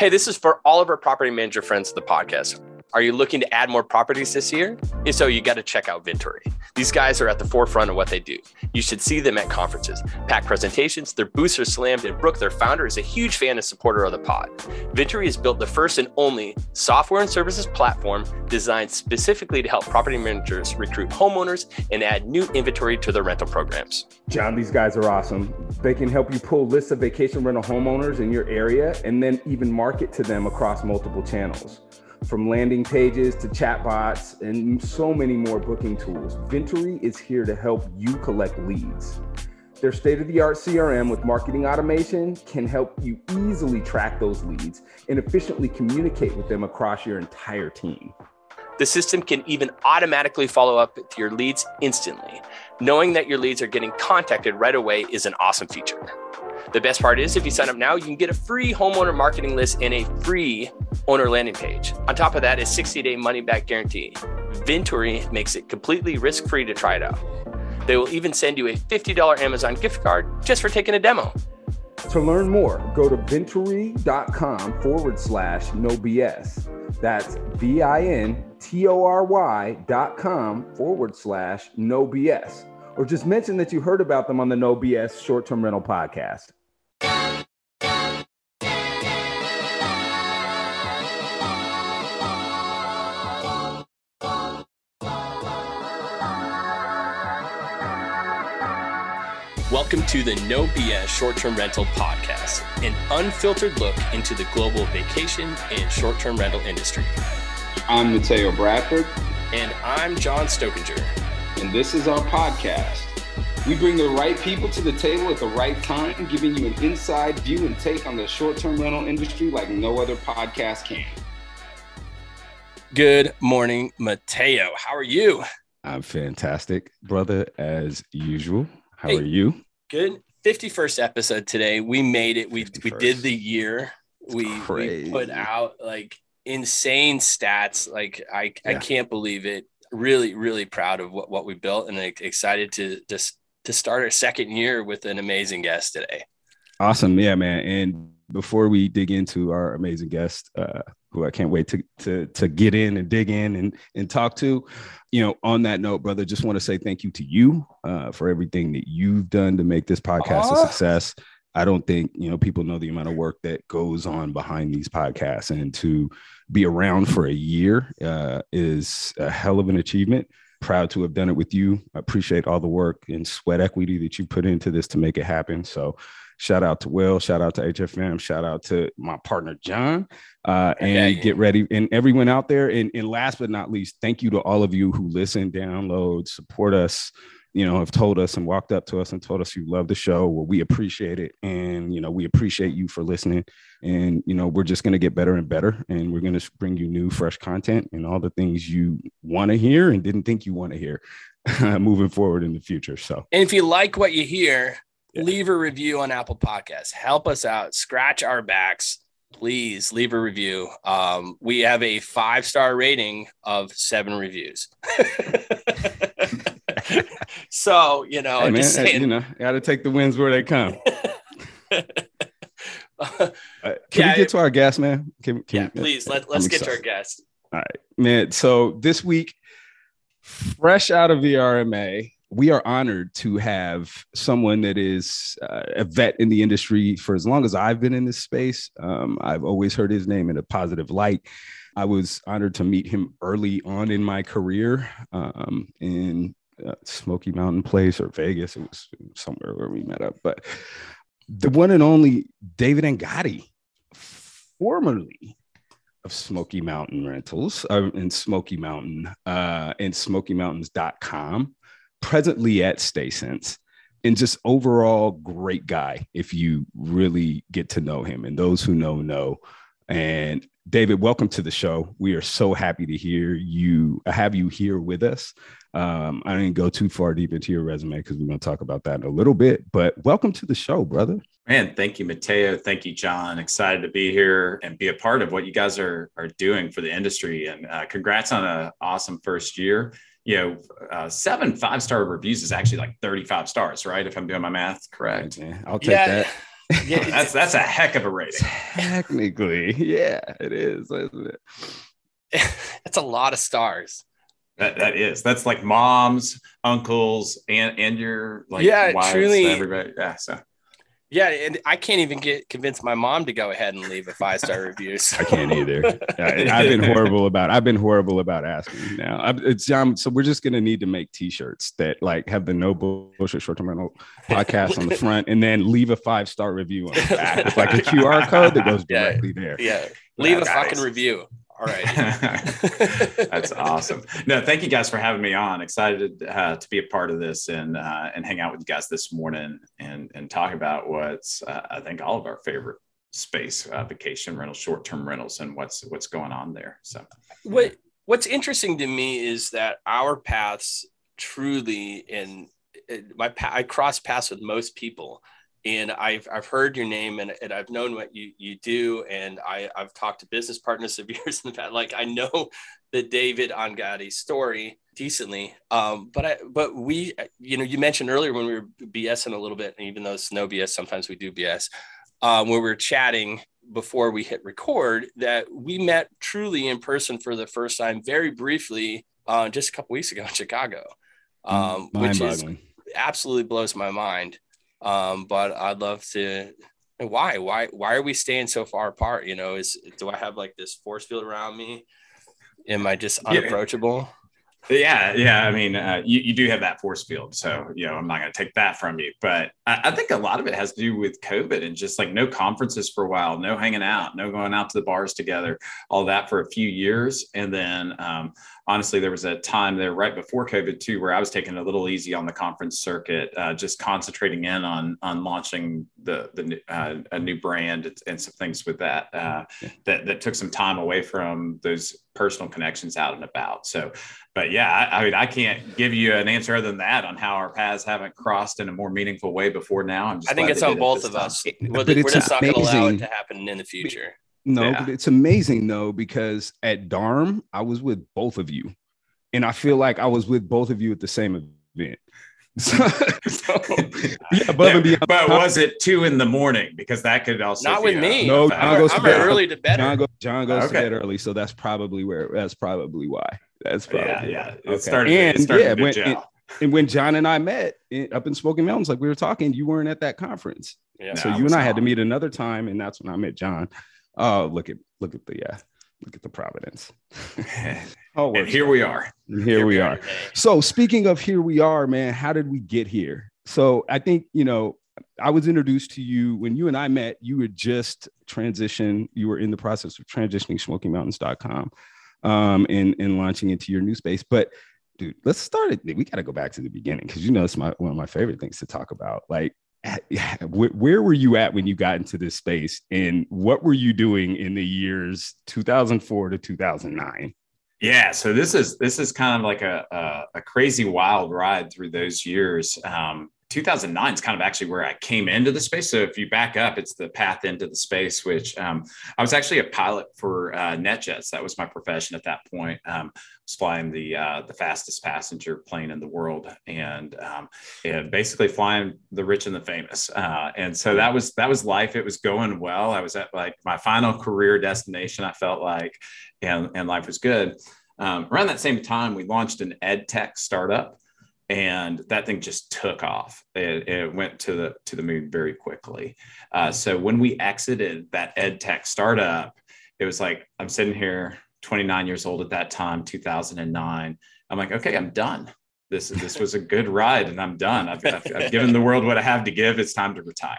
Hey, this is for all of our property manager friends of the podcast. Are you looking to add more properties this year? If so, you got to check out Vintory. These guys are at the forefront of what they do. You should see them at conferences, pack presentations, their booths are slammed, and Brooke, their founder, is a huge fan and supporter of the pod. Vintory has built the first and only software and services platform designed specifically to help property managers recruit homeowners and add new inventory to their rental programs. John, these guys are awesome. They can help you pull lists of vacation rental homeowners in your area and then even market to them across multiple channels. From landing pages to chatbots and so many more booking tools, Vintory is here to help you collect leads. Their state-of-the-art CRM with marketing automation can help you easily track those leads and efficiently communicate with them across your entire team. The system can even automatically follow up to your leads instantly. Knowing that your leads are getting contacted right away is an awesome feature. The best part is if you sign up now, you can get a free homeowner marketing list and a free owner landing page. On top of that is 60-day money-back guarantee. Vintory makes it completely risk-free to try it out. They will even send you a $50 Amazon gift card just for taking a demo. To learn more, go to vintory.com/nobs. That's vintory.com/nobs. Or just mention that you heard about them on the No BS Short-Term Rental Podcast. Welcome to the No BS Short-Term Rental Podcast, an unfiltered look into the global vacation and short-term rental industry. I'm Mateo Bradford. And I'm John Stokinger. And this is our podcast. We bring the right people to the table at the right time, giving you an inside view and take on the short-term rental industry like no other podcast can. Good morning, Mateo. How are you? I'm fantastic, brother, as usual. How are you? Good. 51st episode today. We made it. We did the year. We put out like insane stats. I can't believe it. Really, really proud of what we built, and excited to just to start our second year with an amazing guest today. Awesome. Yeah, man. And before we dig into our amazing guest, who I can't wait to get in and dig in and talk to, you know, on that note, brother, just want to say thank you to you for everything that you've done to make this podcast a success. I don't think, you know, people know the amount of work that goes on behind these podcasts, and to be around for a year is a hell of an achievement. Proud to have done it with you. I appreciate all the work and sweat equity that you put into this to make it happen. So shout out to Will, shout out to HFM, shout out to my partner, John, and get ready, and everyone out there. And last but not least, thank you to all of you who listen, download, support us, you know, have told us and walked up to us and told us you love the show. Well, we appreciate it. And, you know, we appreciate you for listening, and, you know, we're just going to get better and better, and we're going to bring you new, fresh content and all the things you want to hear and didn't think you want to hear moving forward in the future. So, and if you like what you hear, leave a review on Apple Podcasts, help us out, scratch our backs. Please leave a review. We have a 5-star rating of 7 reviews. So, you know, hey, man, just saying, you know, got to take the wins where they come. Can we get to our guest, man? Let's get to our guest. All right, man. So this week, fresh out of VRMA, we are honored to have someone that is a vet in the industry for as long as I've been in this space. I've always heard his name in a positive light. I was honored to meet him early on in my career in Smoky Mountain Place or Vegas. It was somewhere where we met up. But the one and only David Angotti, formerly of Smoky Mountain Rentals and Smoky Mountain and SmokyMountains.com. presently at StaySense, and just overall great guy if you really get to know him, and those who know. And David, welcome to the show. We are so happy to have you here with us. I didn't go too far deep into your resume because we're going to talk about that in a little bit, but welcome to the show, brother. Man, thank you, Mateo. Thank you, John. Excited to be here and be a part of what you guys are doing for the industry. And congrats on an awesome first year. You know, 7 5-star reviews is actually like 35 stars, right? If I'm doing my math correct. I'll take that. Yeah, that's a heck of a rating. Technically, yeah, it is, isn't it? That's a lot of stars. That is. That's like moms, uncles, and your like wives, truly, everybody. Yeah, so. Yeah, and I can't even convince my mom to go ahead and leave a 5-star review. So. I can't either. I've been horrible about asking now. So we're just gonna need to make T-shirts that like have the no bullshit short-term rental podcast on the front, and then leave a 5-star review on the back. It's like a QR code that goes directly there. Yeah, leave a fucking review. All right. That's awesome. No, thank you guys for having me on. Excited to be a part of this and hang out with you guys this morning and talk about what's, I think, all of our favorite space, vacation rentals, short-term rentals, and what's going on there. So what's interesting to me is that our paths truly, I cross paths with most people. And I've heard your name and I've known what you do. And I've talked to business partners of yours in the past. Like I know the David Angotti story decently. But we, you mentioned earlier when we were BSing a little bit, and even though it's no BS, sometimes we do BS, when we were chatting before we hit record, that we met truly in person for the first time, very briefly, just a couple weeks ago in Chicago, which is absolutely blows my mind. But I'd love to, why are we staying so far apart? Do I have like this force field around me? Am I just unapproachable? Yeah. I mean, you do have that force field, so, I'm not going to take that from you, but I think a lot of it has to do with COVID and just like no conferences for a while, no hanging out, no going out to the bars together, all that for a few years. And then, honestly, there was a time there right before COVID too, where I was taking it a little easy on the conference circuit, just concentrating in on launching a new brand and some things with that, that took some time away from those personal connections out and about. So, but yeah, I mean, I can't give you an answer other than that on how our paths haven't crossed in a more meaningful way before now. I think it's on both of us. We're just not going to allow it to happen in the future. But it's amazing though, because at DARM, I was with both of you, and I feel like I was with both of you at the same event. But was it 2 a.m? Because that could also not with me. No, John goes to bed early. John goes to bed early, so that's probably why. That's probably why. When John and I met up in Smoky Mountains, like we were talking, you weren't at that conference. Yeah, so you and I had to meet another time, and that's when I met John. Oh, look at the Providence. Oh, and here we are. So speaking of here we are, man, how did we get here? So I think, I was introduced to you when you and I met. You were just transitioned. You were in the process of transitioning SmokyMountains.com and launching into your new space. But dude, let's start it. We got to go back to the beginning because, it's one of my favorite things to talk about. Like, where were you at when you got into this space, and what were you doing in the years 2004 to 2009? Yeah, so this is kind of like a crazy wild ride through those years. 2009 is kind of actually where I came into the space. So if you back up, it's the path into the space, which I was actually a pilot for NetJets. That was my profession at that point. I was flying the fastest passenger plane in the world, and basically flying the rich and the famous. And so that was life. It was going well. I was at like my final career destination, I felt like, and life was good. Around that same time, we launched an ed tech startup. And that thing just took off. It went to the moon very quickly. So when we exited that ed tech startup, it was like, I'm sitting here 29 years old at that time, 2009. I'm like, okay, I'm done. This was a good ride and I'm done. I've given the world what I have to give. It's time to retire.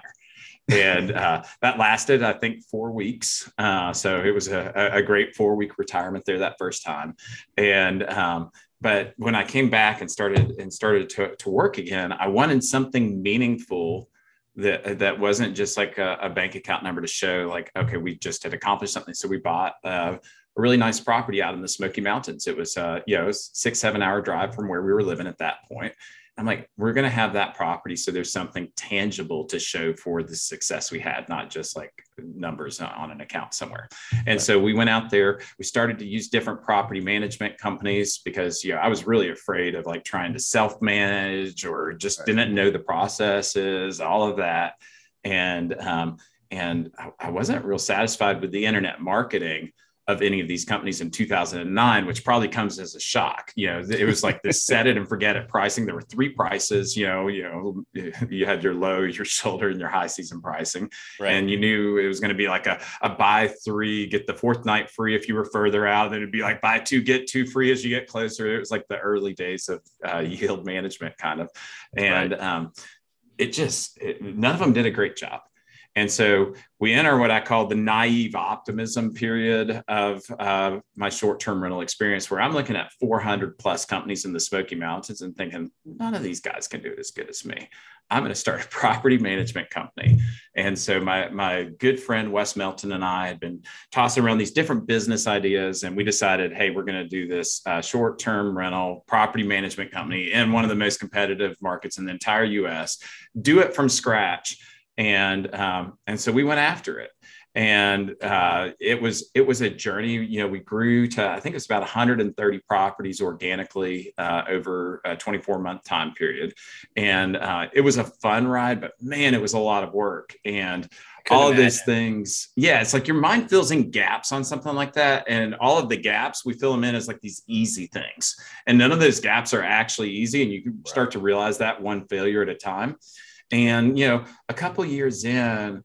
And that lasted, I think, 4 weeks. So it was a great 4-week retirement there that first time. But when I came back and started to work again, I wanted something meaningful that wasn't just like a bank account number to show like, okay, we just had accomplished something. So we bought a really nice property out in the Smoky Mountains. It was a 6-7 hour drive from where we were living at that point. I'm like, we're going to have that property. So there's something tangible to show for the success we had, not just like numbers on an account somewhere. And so we went out there, we started to use different property management companies because, I was really afraid of like trying to self-manage or just didn't know the processes, all of that. And I wasn't real satisfied with the internet marketing of any of these companies in 2009, which probably comes as a shock. You know, it was like this set it and forget it pricing. There were three prices, you had your low, your shoulder, and your high season pricing. Right. And you knew it was going to be like a buy three, get the fourth night free. If you were further out, then it'd be like buy two, get two free as you get closer. It was like the early days of yield management kind of. And right. None of them did a great job. And so we enter what I call the naive optimism period of my short-term rental experience, where I'm looking at 400 plus companies in the Smoky Mountains and thinking, none of these guys can do it as good as me. I'm going to start a property management company. And so my good friend, Wes Melton, and I had been tossing around these different business ideas. And we decided, hey, we're going to do this short-term rental property management company in one of the most competitive markets in the entire US, do it from scratch. And so we went after it, and it was a journey. You know, we grew to, I think it's about 130 properties organically over a 24-month time period. And it was a fun ride, but man, it was a lot of work. And all of these things. Yeah. It's like your mind fills in gaps on something like that. And all of the gaps we fill them in as like these easy things. And none of those gaps are actually easy. And you can start to realize that one failure at a time. And, you know, a couple of years in,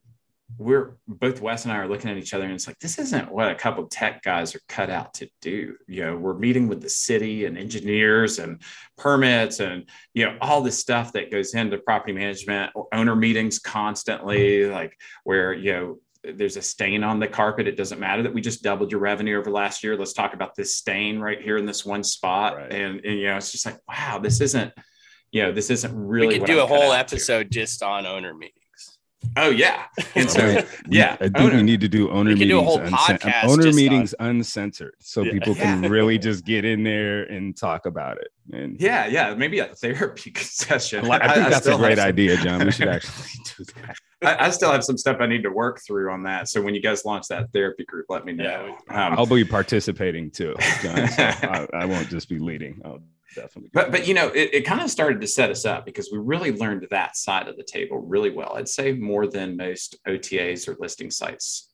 we're both Wes and I are looking at each other and it's like, this isn't what a couple of tech guys are cut out to do. You know, we're meeting with the city and engineers and permits and, you know, all this stuff that goes into property management, owner meetings constantly, like where, you know, there's a stain on the carpet. It doesn't matter that we just doubled your revenue over last year. Let's talk about this stain right here in this one spot. Right. And, you know, it's just like, wow, this isn't really. We could do a whole episode just on owner meetings. Oh yeah, and so yeah, I think we need to do owner meetings. We can do a whole podcast. Owner meetings uncensored, so people can really just get in there and talk about it. And yeah, maybe a therapy session. I think that's a great idea, John. We should actually do that. I still have some stuff I need to work through on that. So when you guys launch that therapy group, let me know. Yeah, I'll be participating too, John. So I won't just be leading. Definitely. But you know, it kind of started to set us up because we really learned that side of the table really well. I'd say more than most OTAs or listing sites,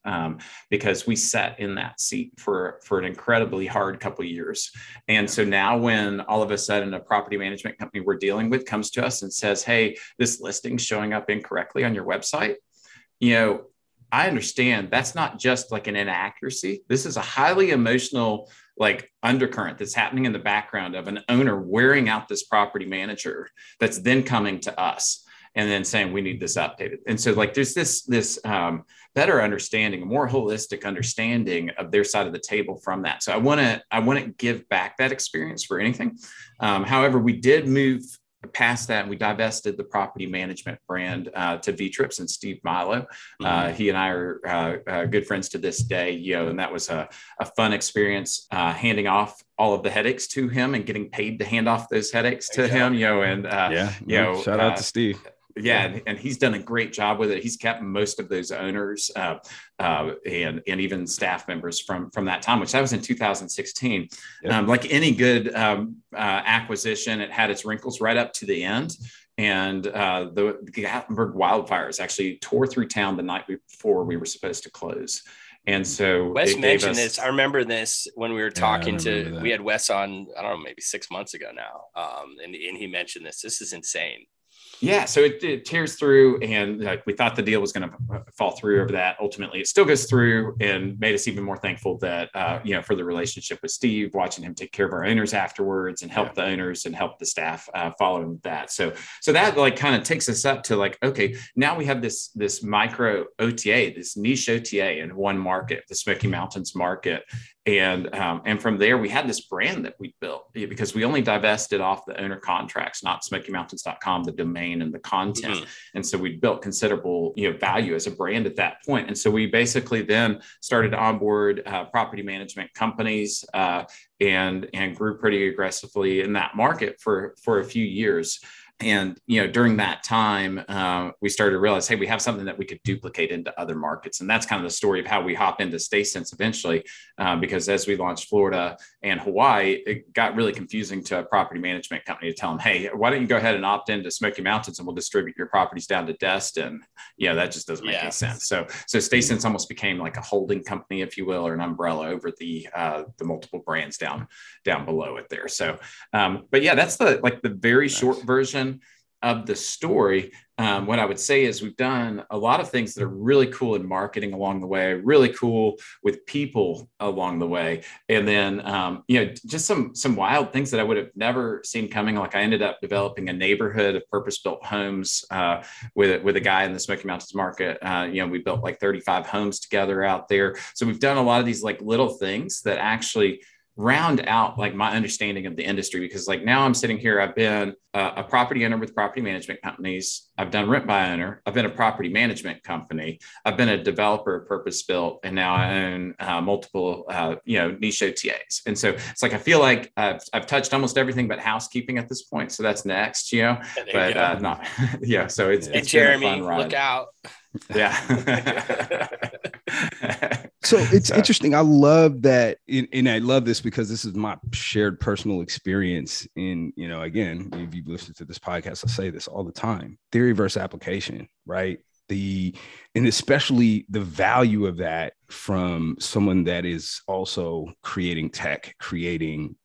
because we sat in that seat for an incredibly hard couple of years. And so now when all of a sudden a property management company we're dealing with comes to us and says, hey, this listing's showing up incorrectly on your website, you know, I understand that's not just like an inaccuracy. This is a highly emotional, like, undercurrent that's happening in the background of an owner wearing out this property manager that's then coming to us and then saying, we need this updated. And so like, there's this better understanding, a more holistic understanding of their side of the table from that. So I want to give back that experience for anything. However, we did move past that, and we divested the property management brand to VTrips and Steve Milo. He and I are good friends to this day, you know, and that was a fun experience handing off all of the headaches to him and getting paid to hand off those headaches to him, you know, and, shout out to Steve. Yeah. And he's done a great job with it. He's kept most of those owners and even staff members from that time, which that was in 2016. Yep. Like any good acquisition, it had its wrinkles right up to the end. And the Gatlinburg wildfires actually tore through town the night before we were supposed to close. And so Wes mentioned this. I remember this when we were talking we had Wes on, I don't know, maybe 6 months ago now. And he mentioned this. This is insane. Yeah, so it tears through, and like we thought the deal was going to fall through over that. Ultimately, it still goes through, and made us even more thankful that for the relationship with Steve, watching him take care of our owners afterwards, and help the owners and help the staff following that. So that like kind of takes us up to like, okay, now we have this micro OTA, this niche OTA in one market, the Smoky Mountains market. And from there, we had this brand that we built because we only divested off the owner contracts, not SmokyMountains.com, the domain and the content. Mm-hmm. And so we built considerable value as a brand at that point. And so we basically then started to onboard property management companies and grew pretty aggressively in that market for a few years. And, you know, during that time, we started to realize, hey, we have something that we could duplicate into other markets. And that's kind of the story of how we hop into StaySense eventually, because as we launched Florida and Hawaii, it got really confusing to a property management company to tell them, hey, why don't you go ahead and opt into Smoky Mountains and we'll distribute your properties down to Destin. Yeah, that just doesn't make any sense. So StaySense almost became like a holding company, if you will, or an umbrella over the multiple brands down below it there. So, but yeah, that's the very short version of the story. What I would say is we've done a lot of things that are really cool in marketing along the way, really cool with people along the way. And then, just some wild things that I would have never seen coming. Like I ended up developing a neighborhood of purpose-built homes with a guy in the Smoky Mountains market. We built like 35 homes together out there. So we've done a lot of these like little things that actually round out like my understanding of the industry, because like now I'm sitting here, I've been a property owner with property management companies. I've done rent by owner. I've been a property management company. I've been a developer of purpose built. And now I own multiple, niche OTAs. And so it's like, I feel like I've touched almost everything but housekeeping at this point. So that's next, but not. Yeah. So it's Jeremy, been a fun ride. Look out. Yeah. So it's interesting. I love that. And I love this because this is my shared personal experience. And, again, if you've listened to this podcast, I say this all the time, theory versus application, right? And especially the value of that from someone that is also creating tech, creating,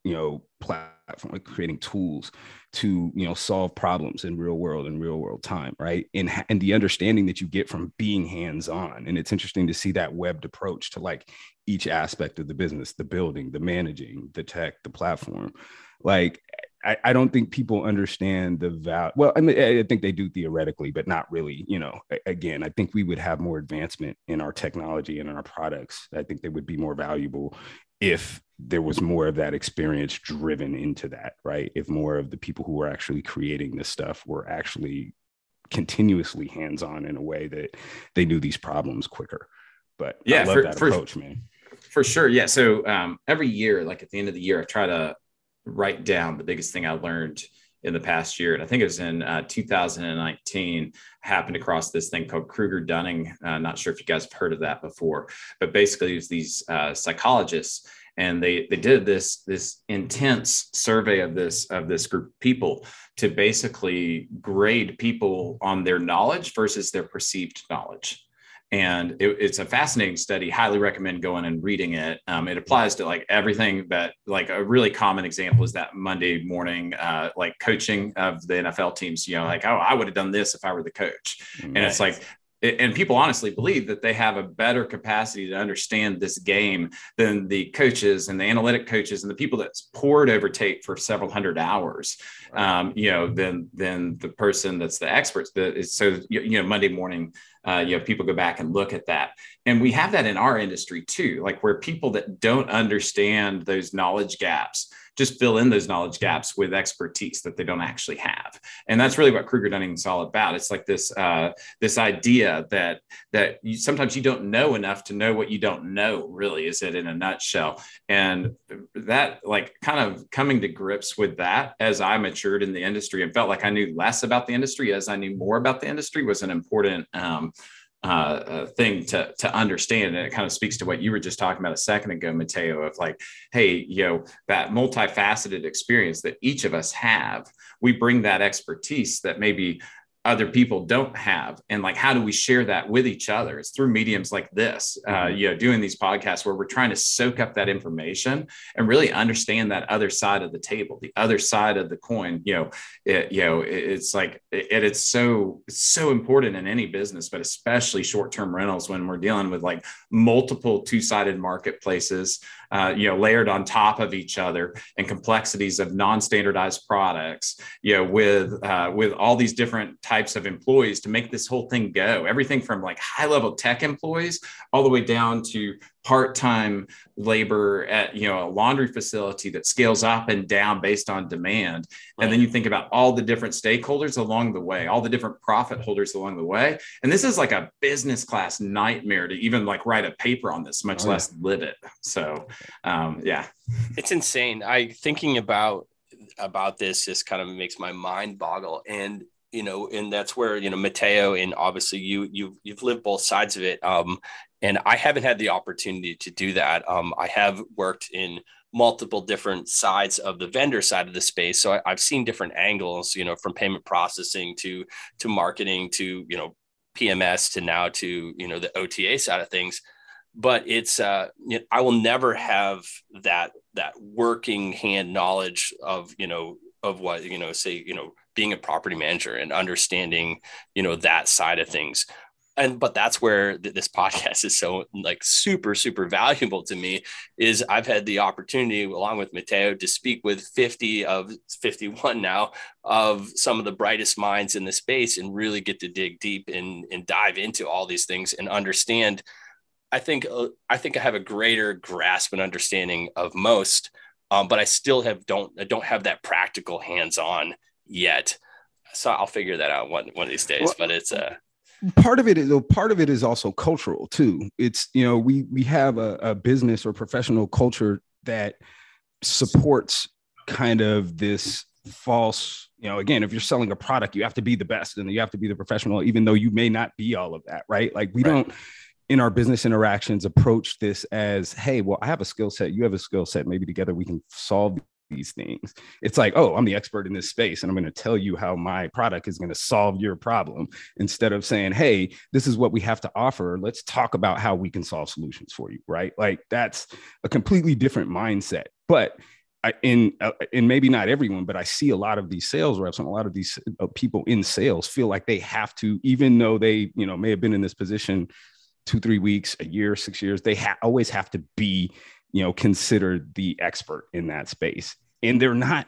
platform, like creating tools to, solve problems in real world time. Right. And the understanding that you get from being hands-on. And it's interesting to see that webbed approach to like each aspect of the business, the building, the managing, the tech, the platform. Like, I don't think people understand the value. Well, I mean, I think they do theoretically, but not really, again, I think we would have more advancement in our technology and in our products. I think they would be more valuable if there was more of that experience driven into that, right? If more of the people who are actually creating this stuff were actually continuously hands-on in a way that they knew these problems quicker. But yeah, I love that approach, man. For sure. Yeah. So every year, like at the end of the year, I try to write down the biggest thing I learned in the past year. And I think it was in 2019, happened across this thing called Kruger Dunning. Not sure if you guys have heard of that before, but basically it was these psychologists, and they did this intense survey of this group of people to basically grade people on their knowledge versus their perceived knowledge. And it's a fascinating study. Highly recommend going and reading it. It applies to like everything, but like a really common example is that Monday morning, like coaching of the NFL teams, like, oh, I would have done this if I were the coach. Nice. And it's like, and people honestly believe that they have a better capacity to understand this game than the coaches and the analytic coaches and the people that's poured over tape for several hundred hours, than the person that's the experts. So, Monday morning, people go back and look at that. And we have that in our industry too, like where people that don't understand those knowledge gaps just fill in those knowledge gaps with expertise that they don't actually have. And that's really what Kruger Dunning is all about. It's like this idea that sometimes you don't know enough to know what you don't know, really, is it in a nutshell. And that like kind of coming to grips with that as I matured in the industry and felt like I knew less about the industry as I knew more about the industry was an important thing to understand. And it kind of speaks to what you were just talking about a second ago, Mateo, of like, hey, that multifaceted experience that each of us have, we bring that expertise that maybe other people don't have. And like, how do we share that with each other? It's through mediums like this, doing these podcasts where we're trying to soak up that information and really understand that other side of the table, the other side of the coin. It's like, it's so important in any business, but especially short-term rentals when we're dealing with like multiple two-sided marketplaces, layered on top of each other, and complexities of non-standardized products, with all these different types of employees to make this whole thing go. Everything from like high-level tech employees all the way down to part-time labor at, a laundry facility that scales up and down based on demand. And then you think about all the different stakeholders along the way, all the different profit holders along the way. And this is like a business class nightmare to even like write a paper on this, much less live it. So, yeah. It's insane. I thinking about about this just kind of makes my mind boggle. And, you know, and that's where, you know, Mateo, and obviously you've lived both sides of it. And I haven't had the opportunity to do that. I have worked in multiple different sides of the vendor side of the space. So I've seen different angles, you know, from payment processing to marketing, to, you know, PMS, to now to, you know, the OTA side of things. But it's, you know, I will never have that working hand knowledge of what, you know, say, you know, being a property manager and understanding, you know, that side of things. And, but that's where this podcast is so like super, super valuable to me, is I've had the opportunity along with Mateo to speak with 50 of 51 now of some of the brightest minds in the space, and really get to dig deep and dive into all these things and understand. I think I have a greater grasp and understanding of most, but I still don't have that practical hands-on yet. So I'll figure that out one of these days, but it's part of it is also cultural too. It's, you know, we have a business or professional culture that supports kind of this false, you know, again, if you're selling a product, you have to be the best and you have to be the professional, even though you may not be all of that, right? Like we don't, in our business interactions, approach this as, hey, well, I have a skill set, you have a skill set, maybe together we can solve these things. It's like, oh, I'm the expert in this space and I'm going to tell you how my product is going to solve your problem, instead of saying, hey, this is what we have to offer. Let's talk about how we can solve solutions for you, right? Like that's a completely different mindset. But and maybe not everyone, but I see a lot of these sales reps and a lot of these people in sales feel like they have to, even though they, you know, may have been in this position 2-3 weeks, a year, 6 years, they always have to be, you know, considered the expert in that space. And they're not,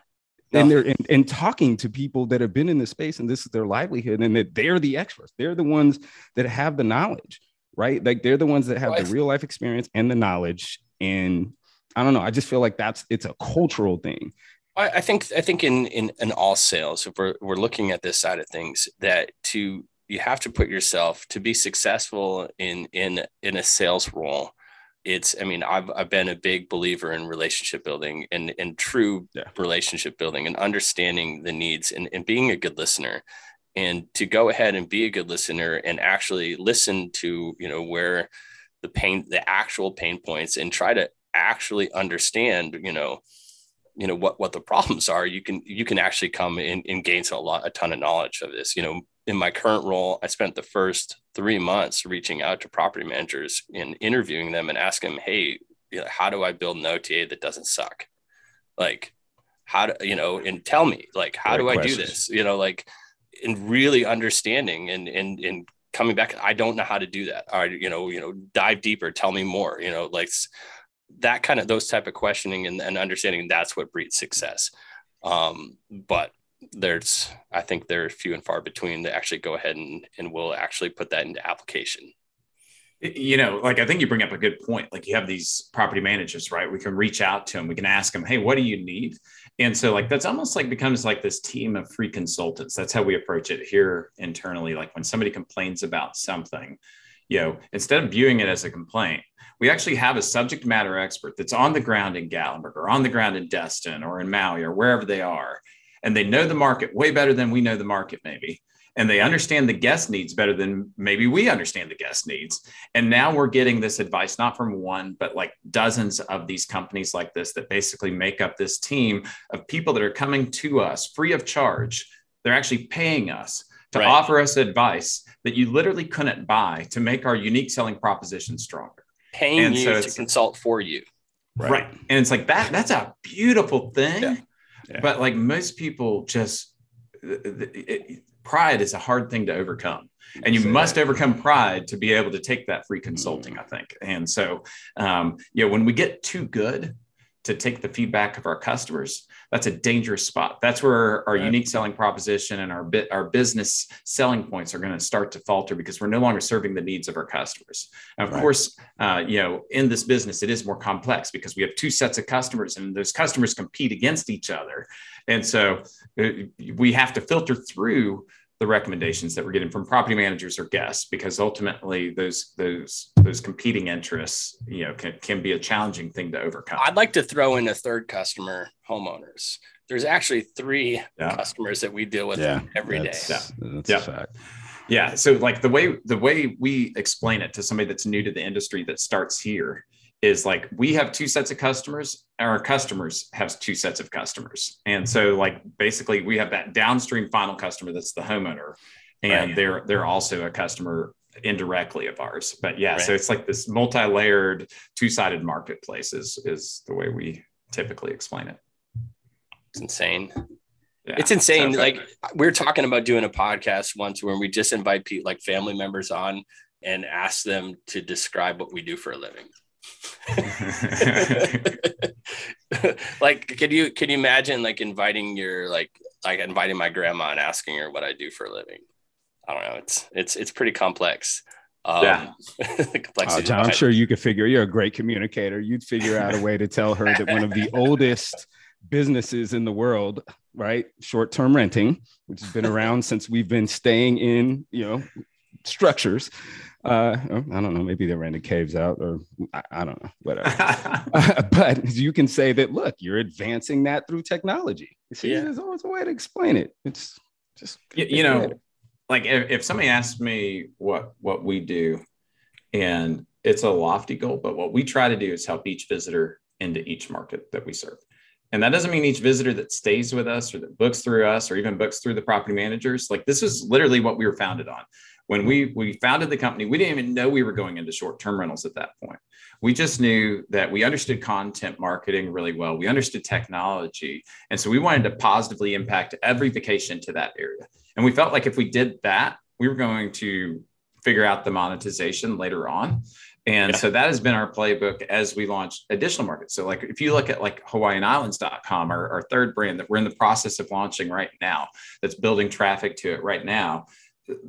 and they're and talking to people that have been in the space and this is their livelihood, and that they're the experts. They're the ones that have the knowledge, right? Like they're the ones that have the real life experience and the knowledge. And I don't know, I just feel like it's a cultural thing. I think in all sales, if we're looking at this side of things, that you have to put yourself to be successful in a sales role. It's, I mean, I've been a big believer in relationship building and true relationship building and understanding the needs and being a good listener, and to go ahead and be a good listener and actually listen to, you know, where the actual pain points, and try to actually understand, you know, what the problems are. You can actually come in and gain a ton of knowledge of this. You know, in my current role, I spent the first 3 months reaching out to property managers and interviewing them and asking them, hey, you know, how do I build an OTA that doesn't suck? Like, how do, you know, and tell me, like, how do I do this? You know, like, and really understanding and coming back, I don't know how to do that. All right, you know, dive deeper, tell me more, you know, like that kind of, those type of questioning and understanding, that's what breeds success. But I think they're few and far between that actually go ahead and will actually put that into application. You know, like, I think you bring up a good point. Like, you have these property managers, right? We can reach out to them. We can ask them, hey, what do you need? And so like, that's almost like becomes like this team of free consultants. That's how we approach it here internally. Like when somebody complains about something, you know, instead of viewing it as a complaint, we actually have a subject matter expert that's on the ground in Gatlinburg or on the ground in Destin or in Maui or wherever they are. And they know the market way better than we know the market, maybe. And they understand the guest needs better than maybe we understand the guest needs. And now we're getting this advice, not from one, but like dozens of these companies like this that basically make up this team of people that are coming to us free of charge. They're actually paying us to offer us advice that you literally couldn't buy, to make our unique selling proposition stronger. Paying you to consult for you. Right. And it's like that's a beautiful thing. Yeah. Yeah. But like most people just, pride is a hard thing to overcome, and you must overcome pride to be able to take that free consulting, I think. And so, when we get too good to take the feedback of our customers, that's a dangerous spot. That's where our unique selling proposition and our business selling points are going to start to falter, because we're no longer serving the needs of our customers. And of course, in this business, it is more complex because we have two sets of customers, and those customers compete against each other. And so we have to filter through the recommendations that we're getting from property managers or guests, because ultimately those competing interests, you know, can be a challenging thing to overcome. I'd like to throw in a third customer, homeowners. There's actually three customers that we deal with every day. That's a fact. Yeah. So like the way we explain it to somebody that's new to the industry that starts here is like, we have two sets of customers. Our customers have two sets of customers. And so like, basically we have that downstream final customer, that's the homeowner. And they're also a customer indirectly of ours, but so it's like this multi-layered two-sided marketplace is the way we typically explain it. It's insane. Yeah, it's insane. So like we're talking about doing a podcast once where we just invite people, like family members on and ask them to describe what we do for a living. Like, can you imagine like inviting your, like inviting my grandma and asking her what I do for a living? I don't know. It's pretty complex. John, I'm sure you could figure, you're a great communicator. You'd figure out a way to tell her that one of the oldest businesses in the world, right? Short-term renting, which has been around since we've been staying in, you know, structures. I don't know, maybe they rented caves out or I don't know, whatever. But you can say that, look, you're advancing that through technology. See, there's always a way to explain it. It's just, you know, like if somebody asks me what we do, and it's a lofty goal, but what we try to do is help each visitor into each market that we serve. And that doesn't mean each visitor that stays with us or that books through us or even books through the property managers. Like this is literally what we were founded on. When we founded the company, we didn't even know we were going into short-term rentals at that point. We just knew that we understood content marketing really well. We understood technology. And so we wanted to positively impact every vacation to that area. And we felt like if we did that, we were going to figure out the monetization later on. And so that has been our playbook as we launch additional markets. So like, if you look at like HawaiianIslands.com, our third brand that we're in the process of launching right now, that's building traffic to it right now.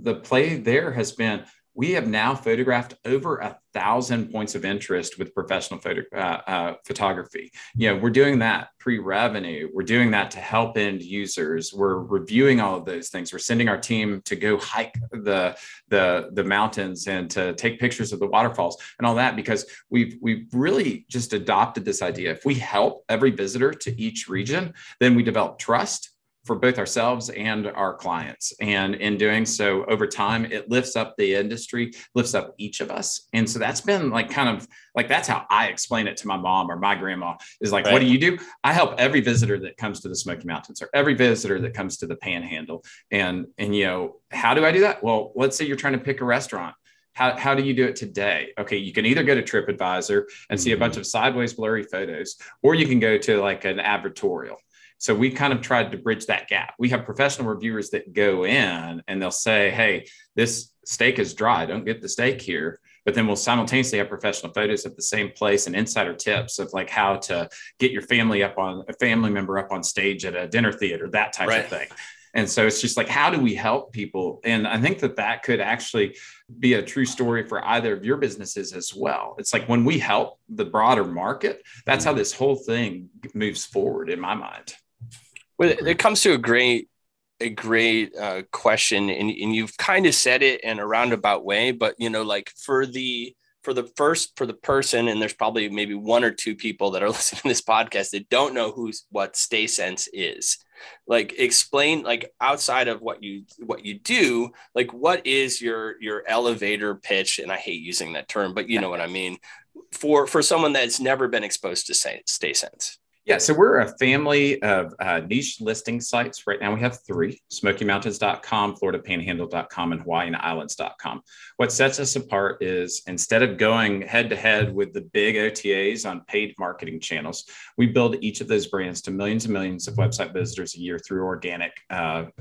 The play there has been, we have now photographed over 1,000 points of interest with professional photography. You know, we're doing that pre-revenue. We're doing that to help end users. We're reviewing all of those things. We're sending our team to go hike the mountains and to take pictures of the waterfalls and all that, because we've really just adopted this idea. If we help every visitor to each region, then we develop trust for both ourselves and our clients. And in doing so over time, it lifts up the industry, lifts up each of us. And so that's been like, kind of like, that's how I explain it to my mom or my grandma is like, what do you do? I help every visitor that comes to the Smoky Mountains or every visitor that comes to the Panhandle. And, you know, how do I do that? Well, let's say you're trying to pick a restaurant. How do you do it today? Okay, you can either go to TripAdvisor and see a bunch of sideways blurry photos, or you can go to like an advertorial. So we kind of tried to bridge that gap. We have professional reviewers that go in and they'll say, hey, this steak is dry. Don't get the steak here. But then we'll simultaneously have professional photos of the same place and insider tips of like how to get your family member up on stage at a dinner theater, that type of thing. And so it's just like, how do we help people? And I think that could actually be a true story for either of your businesses as well. It's like when we help the broader market, that's how this whole thing moves forward in my mind. Well, it comes to a great question, and you've kind of said it in a roundabout way, but you know, like for the person, and there's probably maybe one or two people that are listening to this podcast that don't know what StaySense is. Like explain, like outside of what you do, like what is your elevator pitch? And I hate using that term, but you know what I mean, for someone that's never been exposed to StaySense. Yeah, so we're a family of niche listing sites. Right now we have three, SmokyMountains.com, floridapanhandle.com, and HawaiianIslands.com. What sets us apart is instead of going head-to-head with the big OTAs on paid marketing channels, we build each of those brands to millions and millions of website visitors a year through organic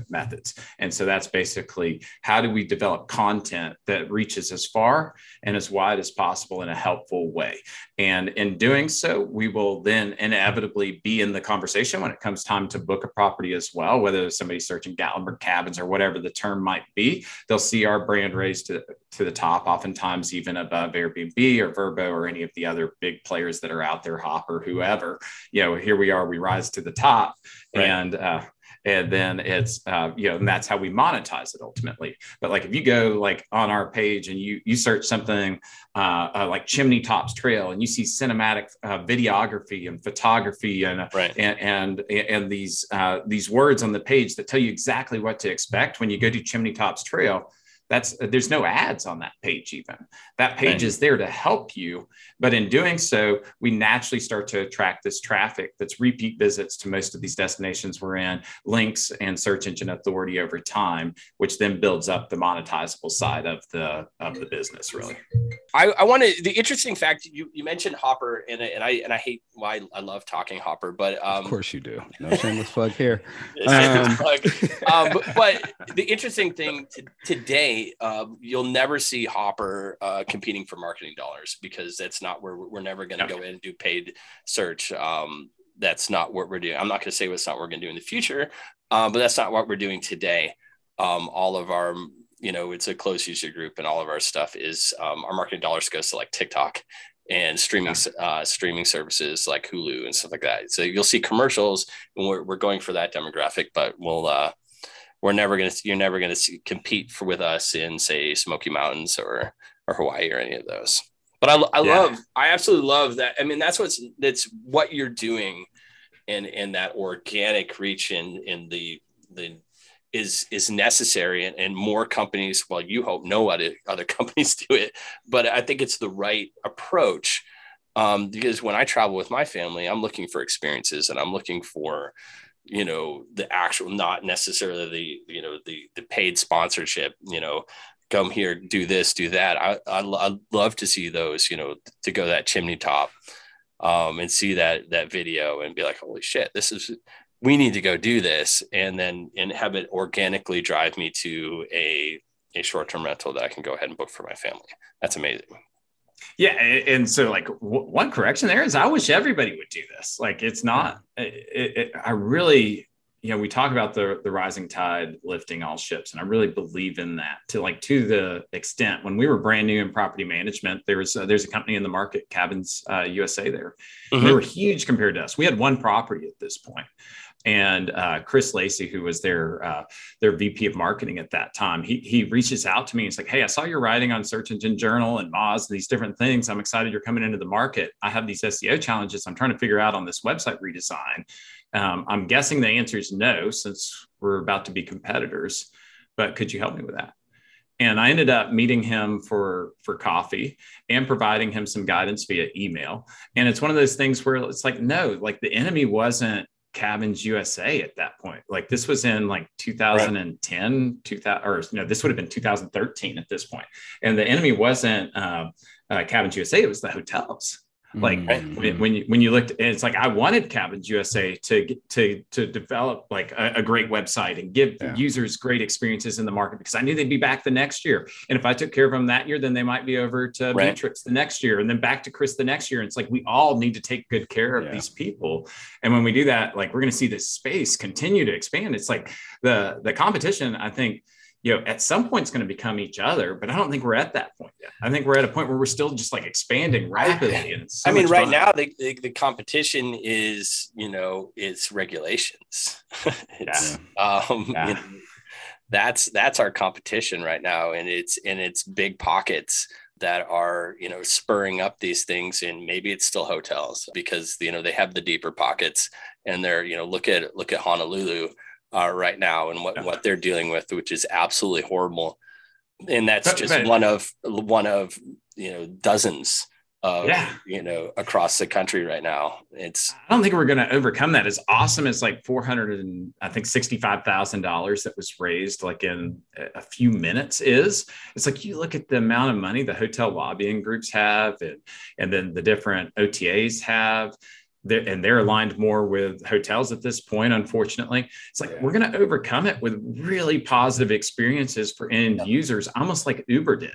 methods. And so that's basically, how do we develop content that reaches as far and as wide as possible in a helpful way? And in doing so, we will then inevitably be in the conversation when it comes time to book a property as well, whether somebody's searching Gatlinburg cabins or whatever the term might be. They'll see our brand raised to the top, oftentimes even above Airbnb or Vrbo or any of the other big players that are out there, Hopper, whoever. You know, here we are, we rise to the top. Right. And And then it's, and that's how we monetize it ultimately. But like, if you go like on our page and you search something like Chimney Tops Trail, and you see cinematic videography and photography and these words on the page that tell you exactly what to expect when you go to Chimney Tops Trail, there's no ads on that page. Even that page is there to help you. But in doing so, we naturally start to attract this traffic that's repeat visits to most of these destinations we're in, links and search engine authority over time, which then builds up the monetizable side of the business. Really, I want to. The interesting fact you mentioned Hopper, and I hate why I love talking Hopper, but of course you do. No shameless plug here. But the interesting thing today. You'll never see Hopper competing for marketing dollars, because that's not where we're never going to go in and do paid search. That's not what we're doing. I'm not going to say what's not what we're going to do in the future, but that's not what we're doing today. All of our, it's a close user group, and all of our stuff is our marketing dollars goes to like TikTok and streaming services like Hulu and stuff like that. So you'll see commercials, and we're going for that demographic, but you're never going to compete with us in, say, Smoky Mountains or Hawaii or any of those. But I absolutely love that. I mean, that's what you're doing in that organic reach is necessary, and more companies, well, you hope no other companies do it, but I think it's the right approach. Because when I travel with my family, I'm looking for experiences, and I'm looking for, the actual, not necessarily the paid sponsorship, come here, do this, do that. I'd love to see those, to go that chimney top and see that video and be like, holy shit, we need to go do this. And then, and have it organically drive me to a short-term rental that I can go ahead and book for my family. That's amazing. Yeah. And so like one correction there is I wish everybody would do this. Like it's not, I really, we talk about the rising tide lifting all ships, and I really believe in that to the extent. When we were brand new in property management, there's a company in the market, Cabins USA there. Mm-hmm. They were huge compared to us. We had one property at this point. And Chris Lacey, who was their VP of marketing at that time, he reaches out to me. He's like, hey, I saw your writing on Search Engine Journal and Moz and these different things. I'm excited you're coming into the market. I have these SEO challenges I'm trying to figure out on this website redesign. I'm guessing the answer is no, since we're about to be competitors, but could you help me with that? And I ended up meeting him for coffee and providing him some guidance via email. And it's one of those things where it's like, no, like the enemy wasn't Cabins USA at that point. Like this was in like 2010, right. 2000, or no, this would have been 2013 at this point. And the enemy wasn't Cabins USA, it was the hotels. Like mm-hmm. when you looked, it's like, I wanted Cabins USA to develop like a great website and give users great experiences in the market, because I knew they'd be back the next year. And if I took care of them that year, then they might be over to VTrips the next year, and then back to Chris the next year. And it's like, we all need to take good care of these people. And when we do that, like, we're going to see this space continue to expand. It's like the competition, I think, at some point it's going to become each other, but I don't think we're at that point yet. I think we're at a point where we're still just like expanding rapidly. And so I mean, right now the competition is, it's regulations. That's our competition right now. And it's big pockets that are, spurring up these things. And maybe it's still hotels because, they have the deeper pockets, and they're, look at Honolulu right now and what they're dealing with, which is absolutely horrible. And that's just one of dozens of across the country right now. I don't think we're going to overcome that. As awesome as like $465,000 that was raised like in a few minutes is. It's like you look at the amount of money the hotel lobbying groups have, and then the different OTAs have. And they're aligned more with hotels at this point, unfortunately. It's like, we're going to overcome it with really positive experiences for end users, almost like Uber did.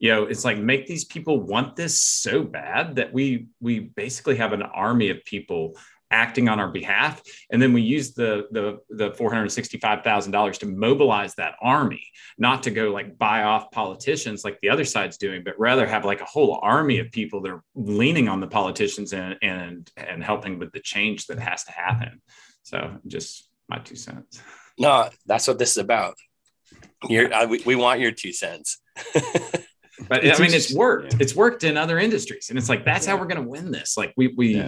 It's like, make these people want this so bad that we basically have an army of people acting on our behalf. And then we use the $465,000 to mobilize that army, not to go like buy off politicians like the other side's doing, but rather have like a whole army of people that are leaning on the politicians and helping with the change that has to happen. So just my 2 cents. No, that's what this is about. We want your 2 cents. But I mean, it's worked. Yeah. It's worked in other industries. And it's like, that's how we're going to win this. Like we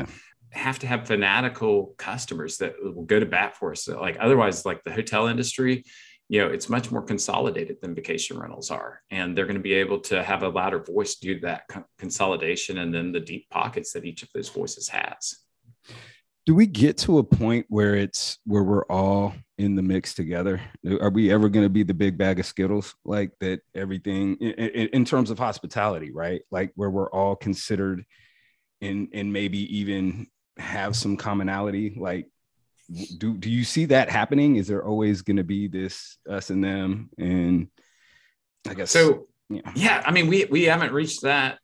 have to have fanatical customers that will go to bat for us. Like, otherwise, like the hotel industry, you know, it's much more consolidated than vacation rentals are. And they're going to be able to have a louder voice due to that consolidation and then the deep pockets that each of those voices has. Do we get to a point where we're all in the mix together? Are we ever going to be the big bag of Skittles? Like that everything in terms of hospitality, right? Like where we're all considered and maybe even have some commonality. Like, do you see that happening? Is there always going to be this us and them? And I guess so. Yeah. I mean, we haven't reached that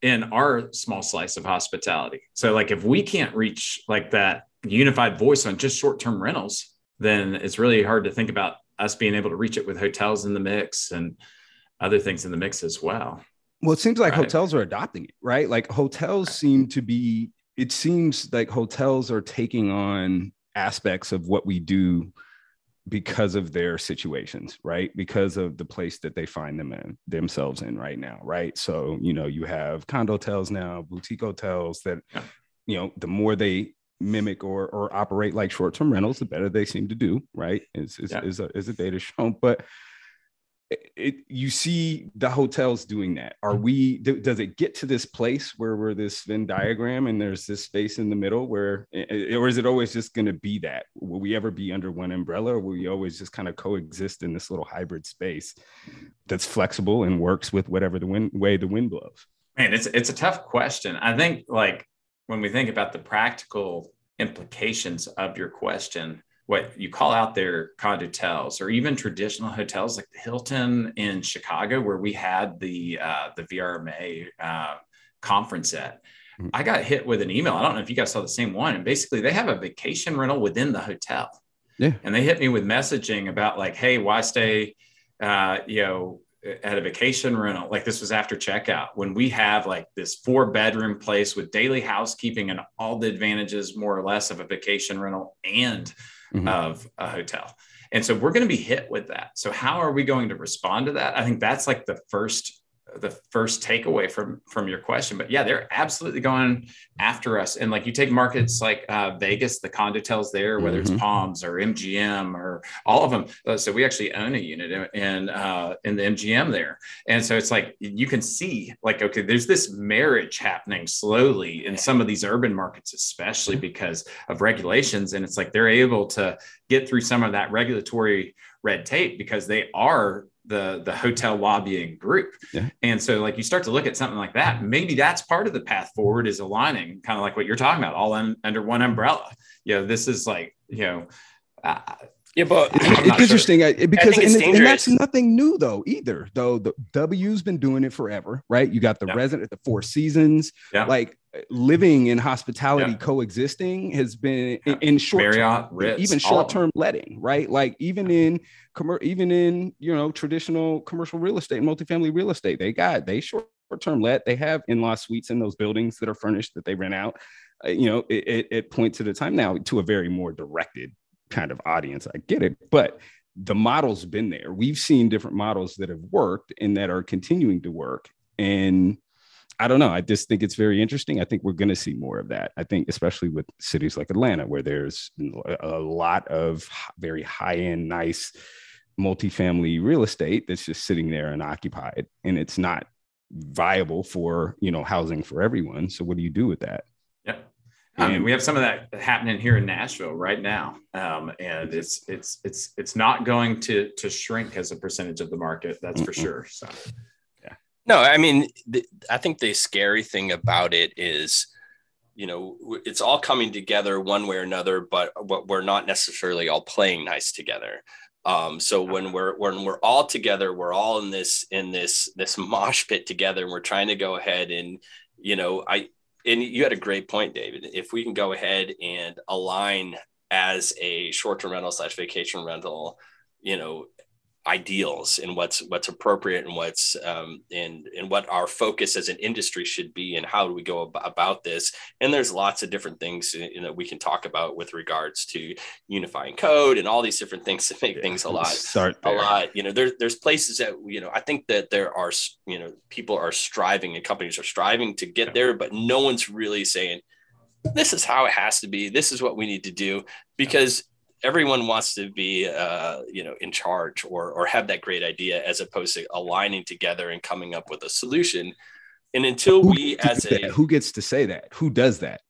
in our small slice of hospitality. So like, if we can't reach like that unified voice on just short-term rentals, then it's really hard to think about us being able to reach it with hotels in the mix and other things in the mix as well. Well, it seems like hotels are adopting it, right? Like hotels seem to be, it seems like hotels are taking on aspects of what we do because of their situations, right? Because of the place that they find themselves in right now, right? So, you know, you have condo hotels now, boutique hotels that, you know, the more they mimic or operate like short-term rentals, the better they seem to do, right? Is a data shown, but you see the hotels doing that. Are we, does it get to this place where we're this Venn diagram and there's this space in the middle where, or is it always just going to be that? Will we ever be under one umbrella? Or will we always just kind of coexist in this little hybrid space that's flexible and works with whatever way the wind blows? Man, it's a tough question. I think like, when we think about the practical implications of your question, what you call out there, condotels or even traditional hotels like the Hilton in Chicago, where we had the VRMA conference at, I got hit with an email. I don't know if you guys saw the same one. And basically they have a vacation rental within the hotel. Yeah. And they hit me with messaging about like, hey, why stay, you know, at a vacation rental? Like this was after checkout when we have like this 4-bedroom place with daily housekeeping and all the advantages more or less of a vacation rental and of a hotel. And so we're going to be hit with that. So how are we going to respond to that? I think that's like the first takeaway from your question, but yeah, they're absolutely going after us. And like you take markets like Vegas, the condotels there, whether it's Palms or MGM or all of them. So we actually own a unit in the MGM there. And so it's like, you can see like, okay, there's this marriage happening slowly in some of these urban markets, especially because of regulations. And it's like, they're able to get through some of that regulatory red tape because they are the hotel lobbying group. Yeah. And so like you start to look at something like that, maybe that's part of the path forward is aligning kind of like what you're talking about, all under one umbrella. You know, this is like, you know, yeah, but it's interesting because and that's nothing new though either. Though the W's been doing it forever, right? You got the resident at the Four Seasons, like living in hospitality, coexisting has been in short-term, even short-term letting, right? Like even in you know, traditional commercial real estate, multifamily real estate, they short-term let. They have in-law suites in those buildings that are furnished that they rent out. You know, it points at a time now to a very more directed kind of audience. I get it, but the model's been there. We've seen different models that have worked and that are continuing to work. And I don't know. I just think it's very interesting. I think we're going to see more of that. I think, especially with cities like Atlanta, where there's a lot of very high-end, nice multifamily real estate that's just sitting there and occupied, and it's not viable for, you know, housing for everyone. So what do you do with that? I mean, we have some of that happening here in Nashville right now, and it's not going to shrink as a percentage of the market. That's for sure. So, yeah. No, I mean, I think the scary thing about it is, you know, it's all coming together one way or another, but we're not necessarily all playing nice together. So when we're all together, we're all in this mosh pit together, and we're trying to go ahead and, you know, And you had a great point, David. If we can go ahead and align as a short-term rental / vacation rental, you know, ideals and what's appropriate and what's and what our focus as an industry should be and how do we go about this. And there's lots of different things that we can talk about with regards to unifying code and all these different things to make things a lot. There's places that I think that there are people are striving and companies are striving to get there, but no one's really saying this is how it has to be. This is what we need to do, because everyone wants to be, in charge or have that great idea, as opposed to aligning together and coming up with a solution. And until who gets to say that? Who does that?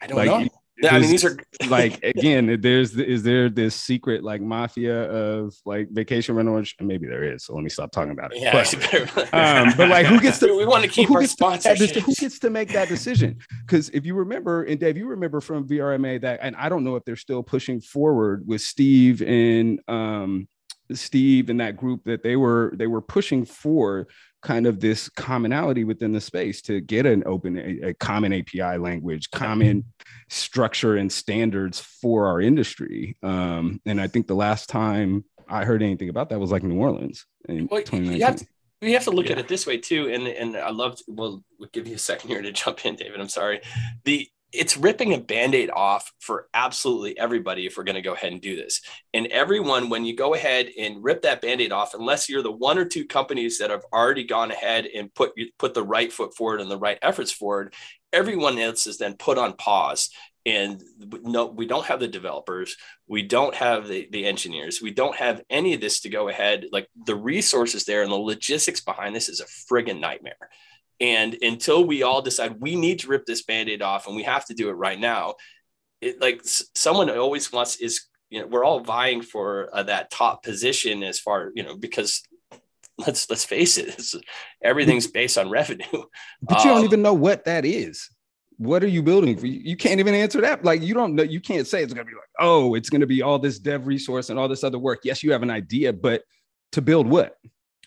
I don't know. I mean, these are again. Is there this secret mafia of vacation rental? Maybe there is. So let me stop talking about it. Yeah, but who gets to? We want to keep our sponsorship. Who gets to make that decision? Because if you remember, and Dave, you remember from VRMA that, and I don't know if they're still pushing forward with Steve and that group, that they were pushing for kind of this commonality within the space to get an open, a common API language, common structure and standards for our industry. And I think the last time I heard anything about that was New Orleans in 2019. We have to look at it this way too. And I loved, we'll give you a second here to jump in, David. I'm sorry. It's ripping a Band-Aid off for absolutely everybody if we're going to go ahead and do this. And everyone, when you go ahead and rip that Band-Aid off, unless you're the one or two companies that have already gone ahead and put the right foot forward and the right efforts forward, everyone else is then put on pause. And no, we don't have the developers. We don't have the engineers. We don't have any of this to go ahead. The resources there and the logistics behind this is a friggin' nightmare. And until we all decide we need to rip this Band-Aid off and we have to do it right now, someone always wants is, we're all vying for that top position as far, because let's face it, everything's based on revenue. But you don't even know what that is. What are you building for? You can't even answer that. You don't know. You can't say it's going to be it's going to be all this dev resource and all this other work. Yes, you have an idea, but to build what?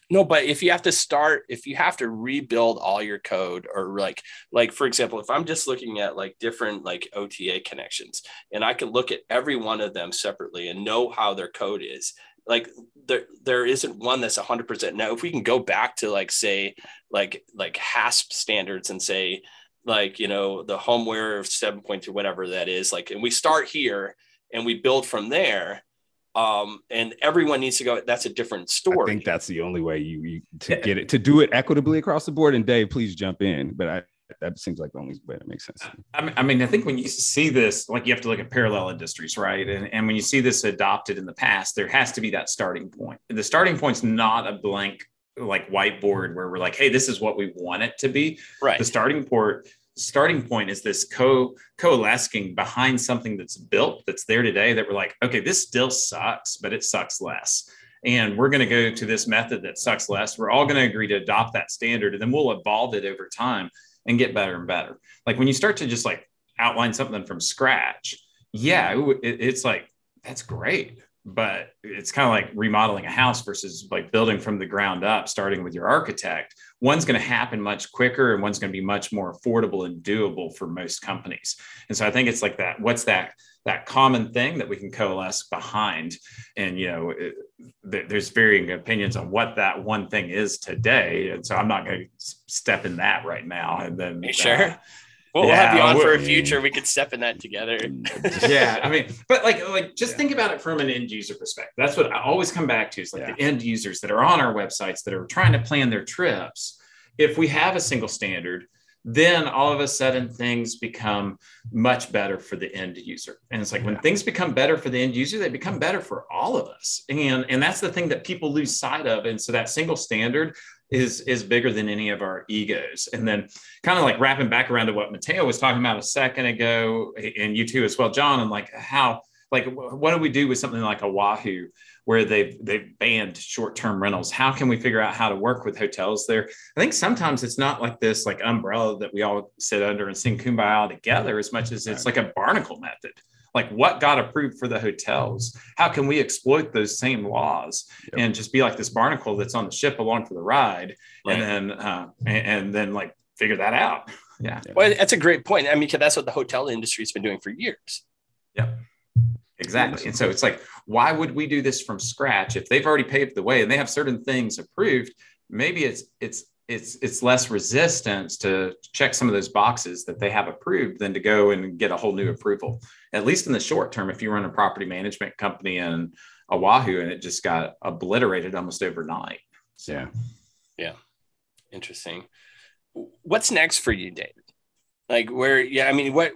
No, but if you have to rebuild all your code, or for example, if I'm just looking at different OTA connections, and I can look at every one of them separately and know how their code is, there isn't one that's 100%. Now, if we can go back to say HASP standards and say, the homeware of 7.2, whatever that is, and we start here and we build from there. And everyone needs to go. That's a different story. I think that's the only way you to get it, to do it equitably across the board. And Dave, please jump in. But that seems like the only way that makes sense. I mean, I think when you see this, you have to look at parallel industries, right? And when you see this adopted in the past, there has to be that starting point. The starting point's not a blank whiteboard where we're hey, this is what we want it to be. Right. The starting point is this coalescing behind something that's built, that's there today, that we're okay, this still sucks, but it sucks less. And we're going to go to this method that sucks less. We're all going to agree to adopt that standard, and then we'll evolve it over time and get better and better. When you start to just outline something from scratch, that's great. But it's kind of remodeling a house versus building from the ground up, starting with your architect. One's going to happen much quicker, and one's going to be much more affordable and doable for most companies. And so I think it's that, what's that common thing that we can coalesce behind? And, there's varying opinions on what that one thing is today. And so I'm not going to step in that right now. And then sure. We'll have you on for a future. We could step in that together. But think about it from an end user perspective. That's what I always come back to is the end users that are on our websites that are trying to plan their trips. If we have a single standard, then all of a sudden things become much better for the end user. And it's when things become better for the end user, they become better for all of us. And that's the thing that people lose sight of. And so that single standard is bigger than any of our egos. And then kind of wrapping back around to what Mateo was talking about a second ago, and you too as well, John, and what do we do with something like Oahu, where they've banned short-term rentals? How can we figure out how to work with hotels there? I think sometimes it's not this umbrella that we all sit under and sing Kumbaya together, as much as it's a barnacle method. What got approved for the hotels? How can we exploit those same laws and just be this barnacle that's on the ship along for the ride, and then figure that out? Yeah. Well, that's a great point. I mean, that's what the hotel industry has been doing for years. Yeah. Exactly. And so it's like, why would we do this from scratch if they've already paved the way and they have certain things approved? Maybe it's less resistance to check some of those boxes that they have approved than to go and get a whole new approval, at least in the short term. If you run a property management company in Oahu and it just got obliterated almost overnight. So, yeah. Interesting. What's next for you, David? Like where, yeah, I mean, what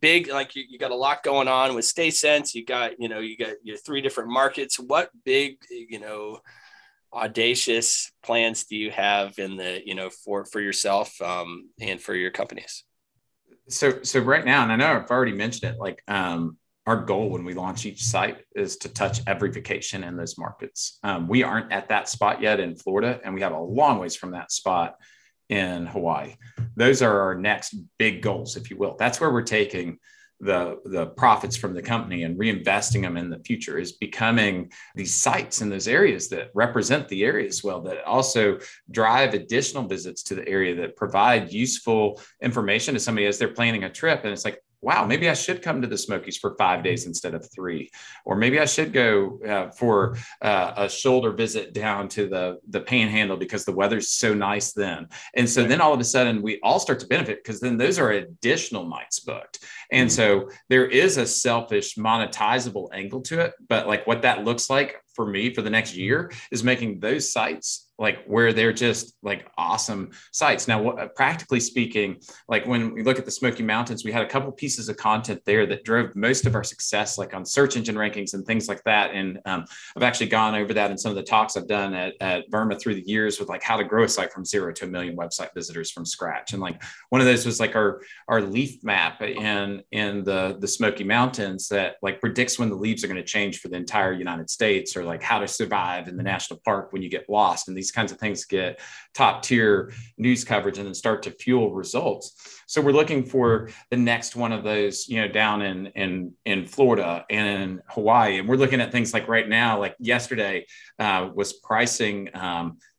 big, like you got a lot going on with StaySense, you got your three different markets. What big, audacious plans do you have in the, for yourself and for your companies? So right now, and I know I've already mentioned it, like our goal when we launch each site is to touch every vacation in those markets. We aren't at that spot yet in Florida, and we have a long ways from that spot in Hawaii. Those are our next big goals, if you will. That's where we're taking the profits from the company and reinvesting them in the future, is becoming these sites in those areas that represent the area as well, that also drive additional visits to the area, that provide useful information to somebody as they're planning a trip. And it's like, wow, maybe I should come to the Smokies for 5 days instead of 3, or maybe I should go for a shoulder visit down to the Panhandle because the weather's so nice then. And so then all of a sudden we all start to benefit, because then those are additional nights booked. And so there is a selfish monetizable angle to it, but like what that looks like for me for the next year is making those sites like where they're just like awesome sites. Now, practically speaking, like when we look at the Smoky Mountains, we had a couple pieces of content there that drove most of our success, like on search engine rankings and things like that. And I've actually gone over that in some of the talks I've done at VRMA through the years, with like how to grow a site from 0 to 1 million website visitors from scratch. And like one of those was like our leaf map in the Smoky Mountains that like predicts when the leaves are going to change for the entire United States, or like how to survive in the national park when you get lost. And these kinds of things get top tier news coverage and then start to fuel results. So we're looking for the next one of those, down in Florida and in Hawaii. And we're looking at things like right now, like yesterday was pricing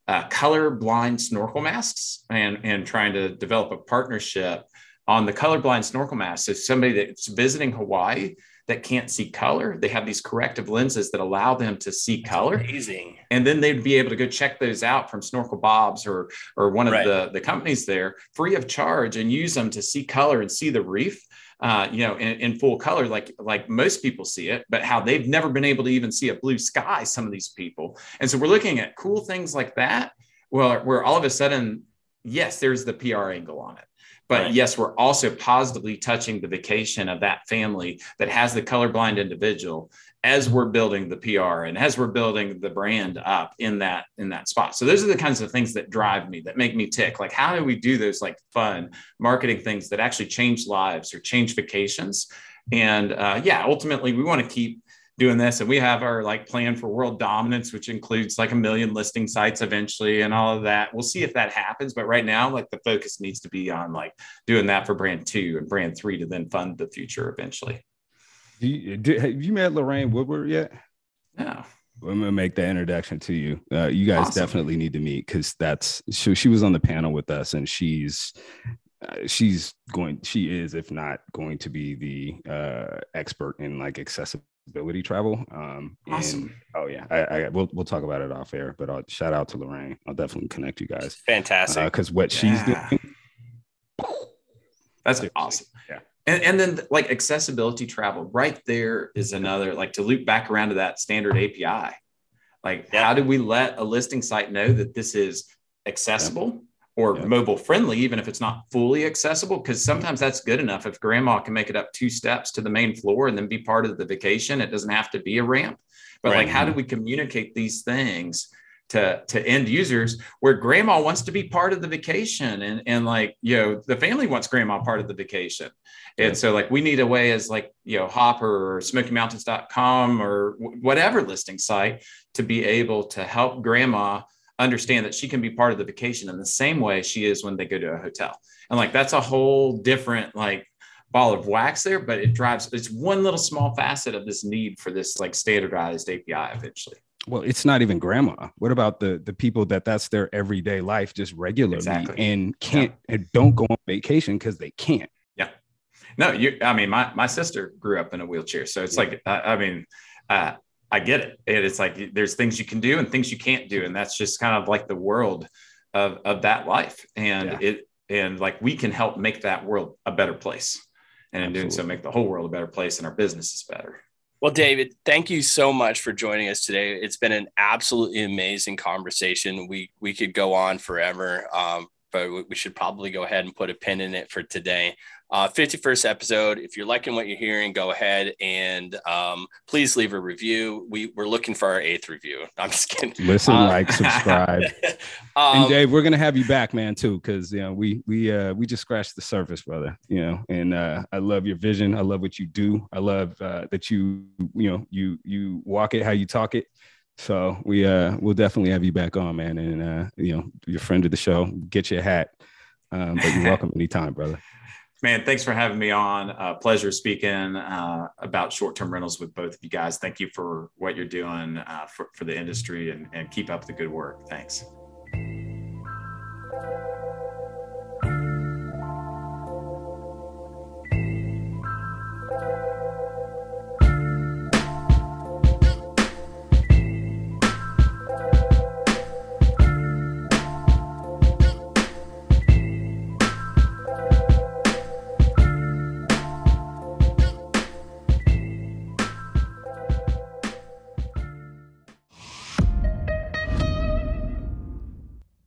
colorblind snorkel masks and trying to develop a partnership on the colorblind snorkel masks. So somebody that's visiting Hawaii that can't see color, they have these corrective lenses that allow them to see color. Amazing. And then they'd be able to go check those out from Snorkel Bob's or one of the companies there, free of charge, and use them to see color and see the reef, in full color, like most people see it, but how they've never been able to even see a blue sky, some of these people. And so we're looking at cool things like that. Well, where all of a sudden, yes, there's the PR angle on it. But yes, we're also positively touching the vacation of that family that has the colorblind individual as we're building the PR and as we're building the brand up in that spot. So those are the kinds of things that drive me, that make me tick. Like, how do we do those like fun marketing things that actually change lives or change vacations? And ultimately we want to keep doing this. And we have our like plan for world dominance, which includes like 1 million listing sites eventually and all of that. We'll see if that happens. But right now, like the focus needs to be on like doing that for brand 2 and brand 3 to then fund the future eventually. Have you met Lorraine Woodward yet? No. I'm going to make that introduction to you. You guys definitely need to meet, because she was on the panel with us, and she is, if not going to be the expert in like accessibility travel. We'll talk about it off air, but I'll shout out to Lorraine. I'll definitely connect you guys. Fantastic. Because what she's doing, that's awesome. Yeah. And then like accessibility travel right there is another, like to loop back around to that standard API. Like how do we let a listing site know that this is accessible or mobile friendly, even if it's not fully accessible? Because sometimes that's good enough. If grandma can make it up 2 steps to the main floor and then be part of the vacation, it doesn't have to be a ramp. But like, how do we communicate these things to end users where grandma wants to be part of the vacation and like, the family wants grandma part of the vacation. And so like, we need a way as like, Hopper or SmokyMountains.com or whatever listing site to be able to help grandma understand that she can be part of the vacation in the same way she is when they go to a hotel. And like, that's a whole different like ball of wax there, but it's one little small facet of this need for this like standardized API eventually. Well, it's not even grandma. What about the people that's their everyday life, just regularly and don't go on vacation because they can't. No, I mean, my sister grew up in a wheelchair. So it's like, I get it. It's like, there's things you can do and things you can't do. And that's just kind of like the world of that life. And and like, we can help make that world a better place. And in doing so, make the whole world a better place and our businesses better. Well, David, thank you so much for joining us today. It's been an absolutely amazing conversation. We could go on forever, but we should probably go ahead and put a pin in it for today. 51st episode. If you're liking what you're hearing, go ahead and please leave a review. We're looking for our 8th review. I'm just kidding. Listen, like, subscribe. And Dave, we're gonna have you back, man, too, because you know we just scratched the surface, brother. You know, and I love your vision. I love what you do. I love that you walk it how you talk it. So we'll definitely have you back on, man. And you're a friend of the show. Get your hat, but you're welcome anytime, brother. Man, thanks for having me on. Pleasure speaking about short-term rentals with both of you guys. Thank you for what you're doing for the industry, and keep up the good work. Thanks.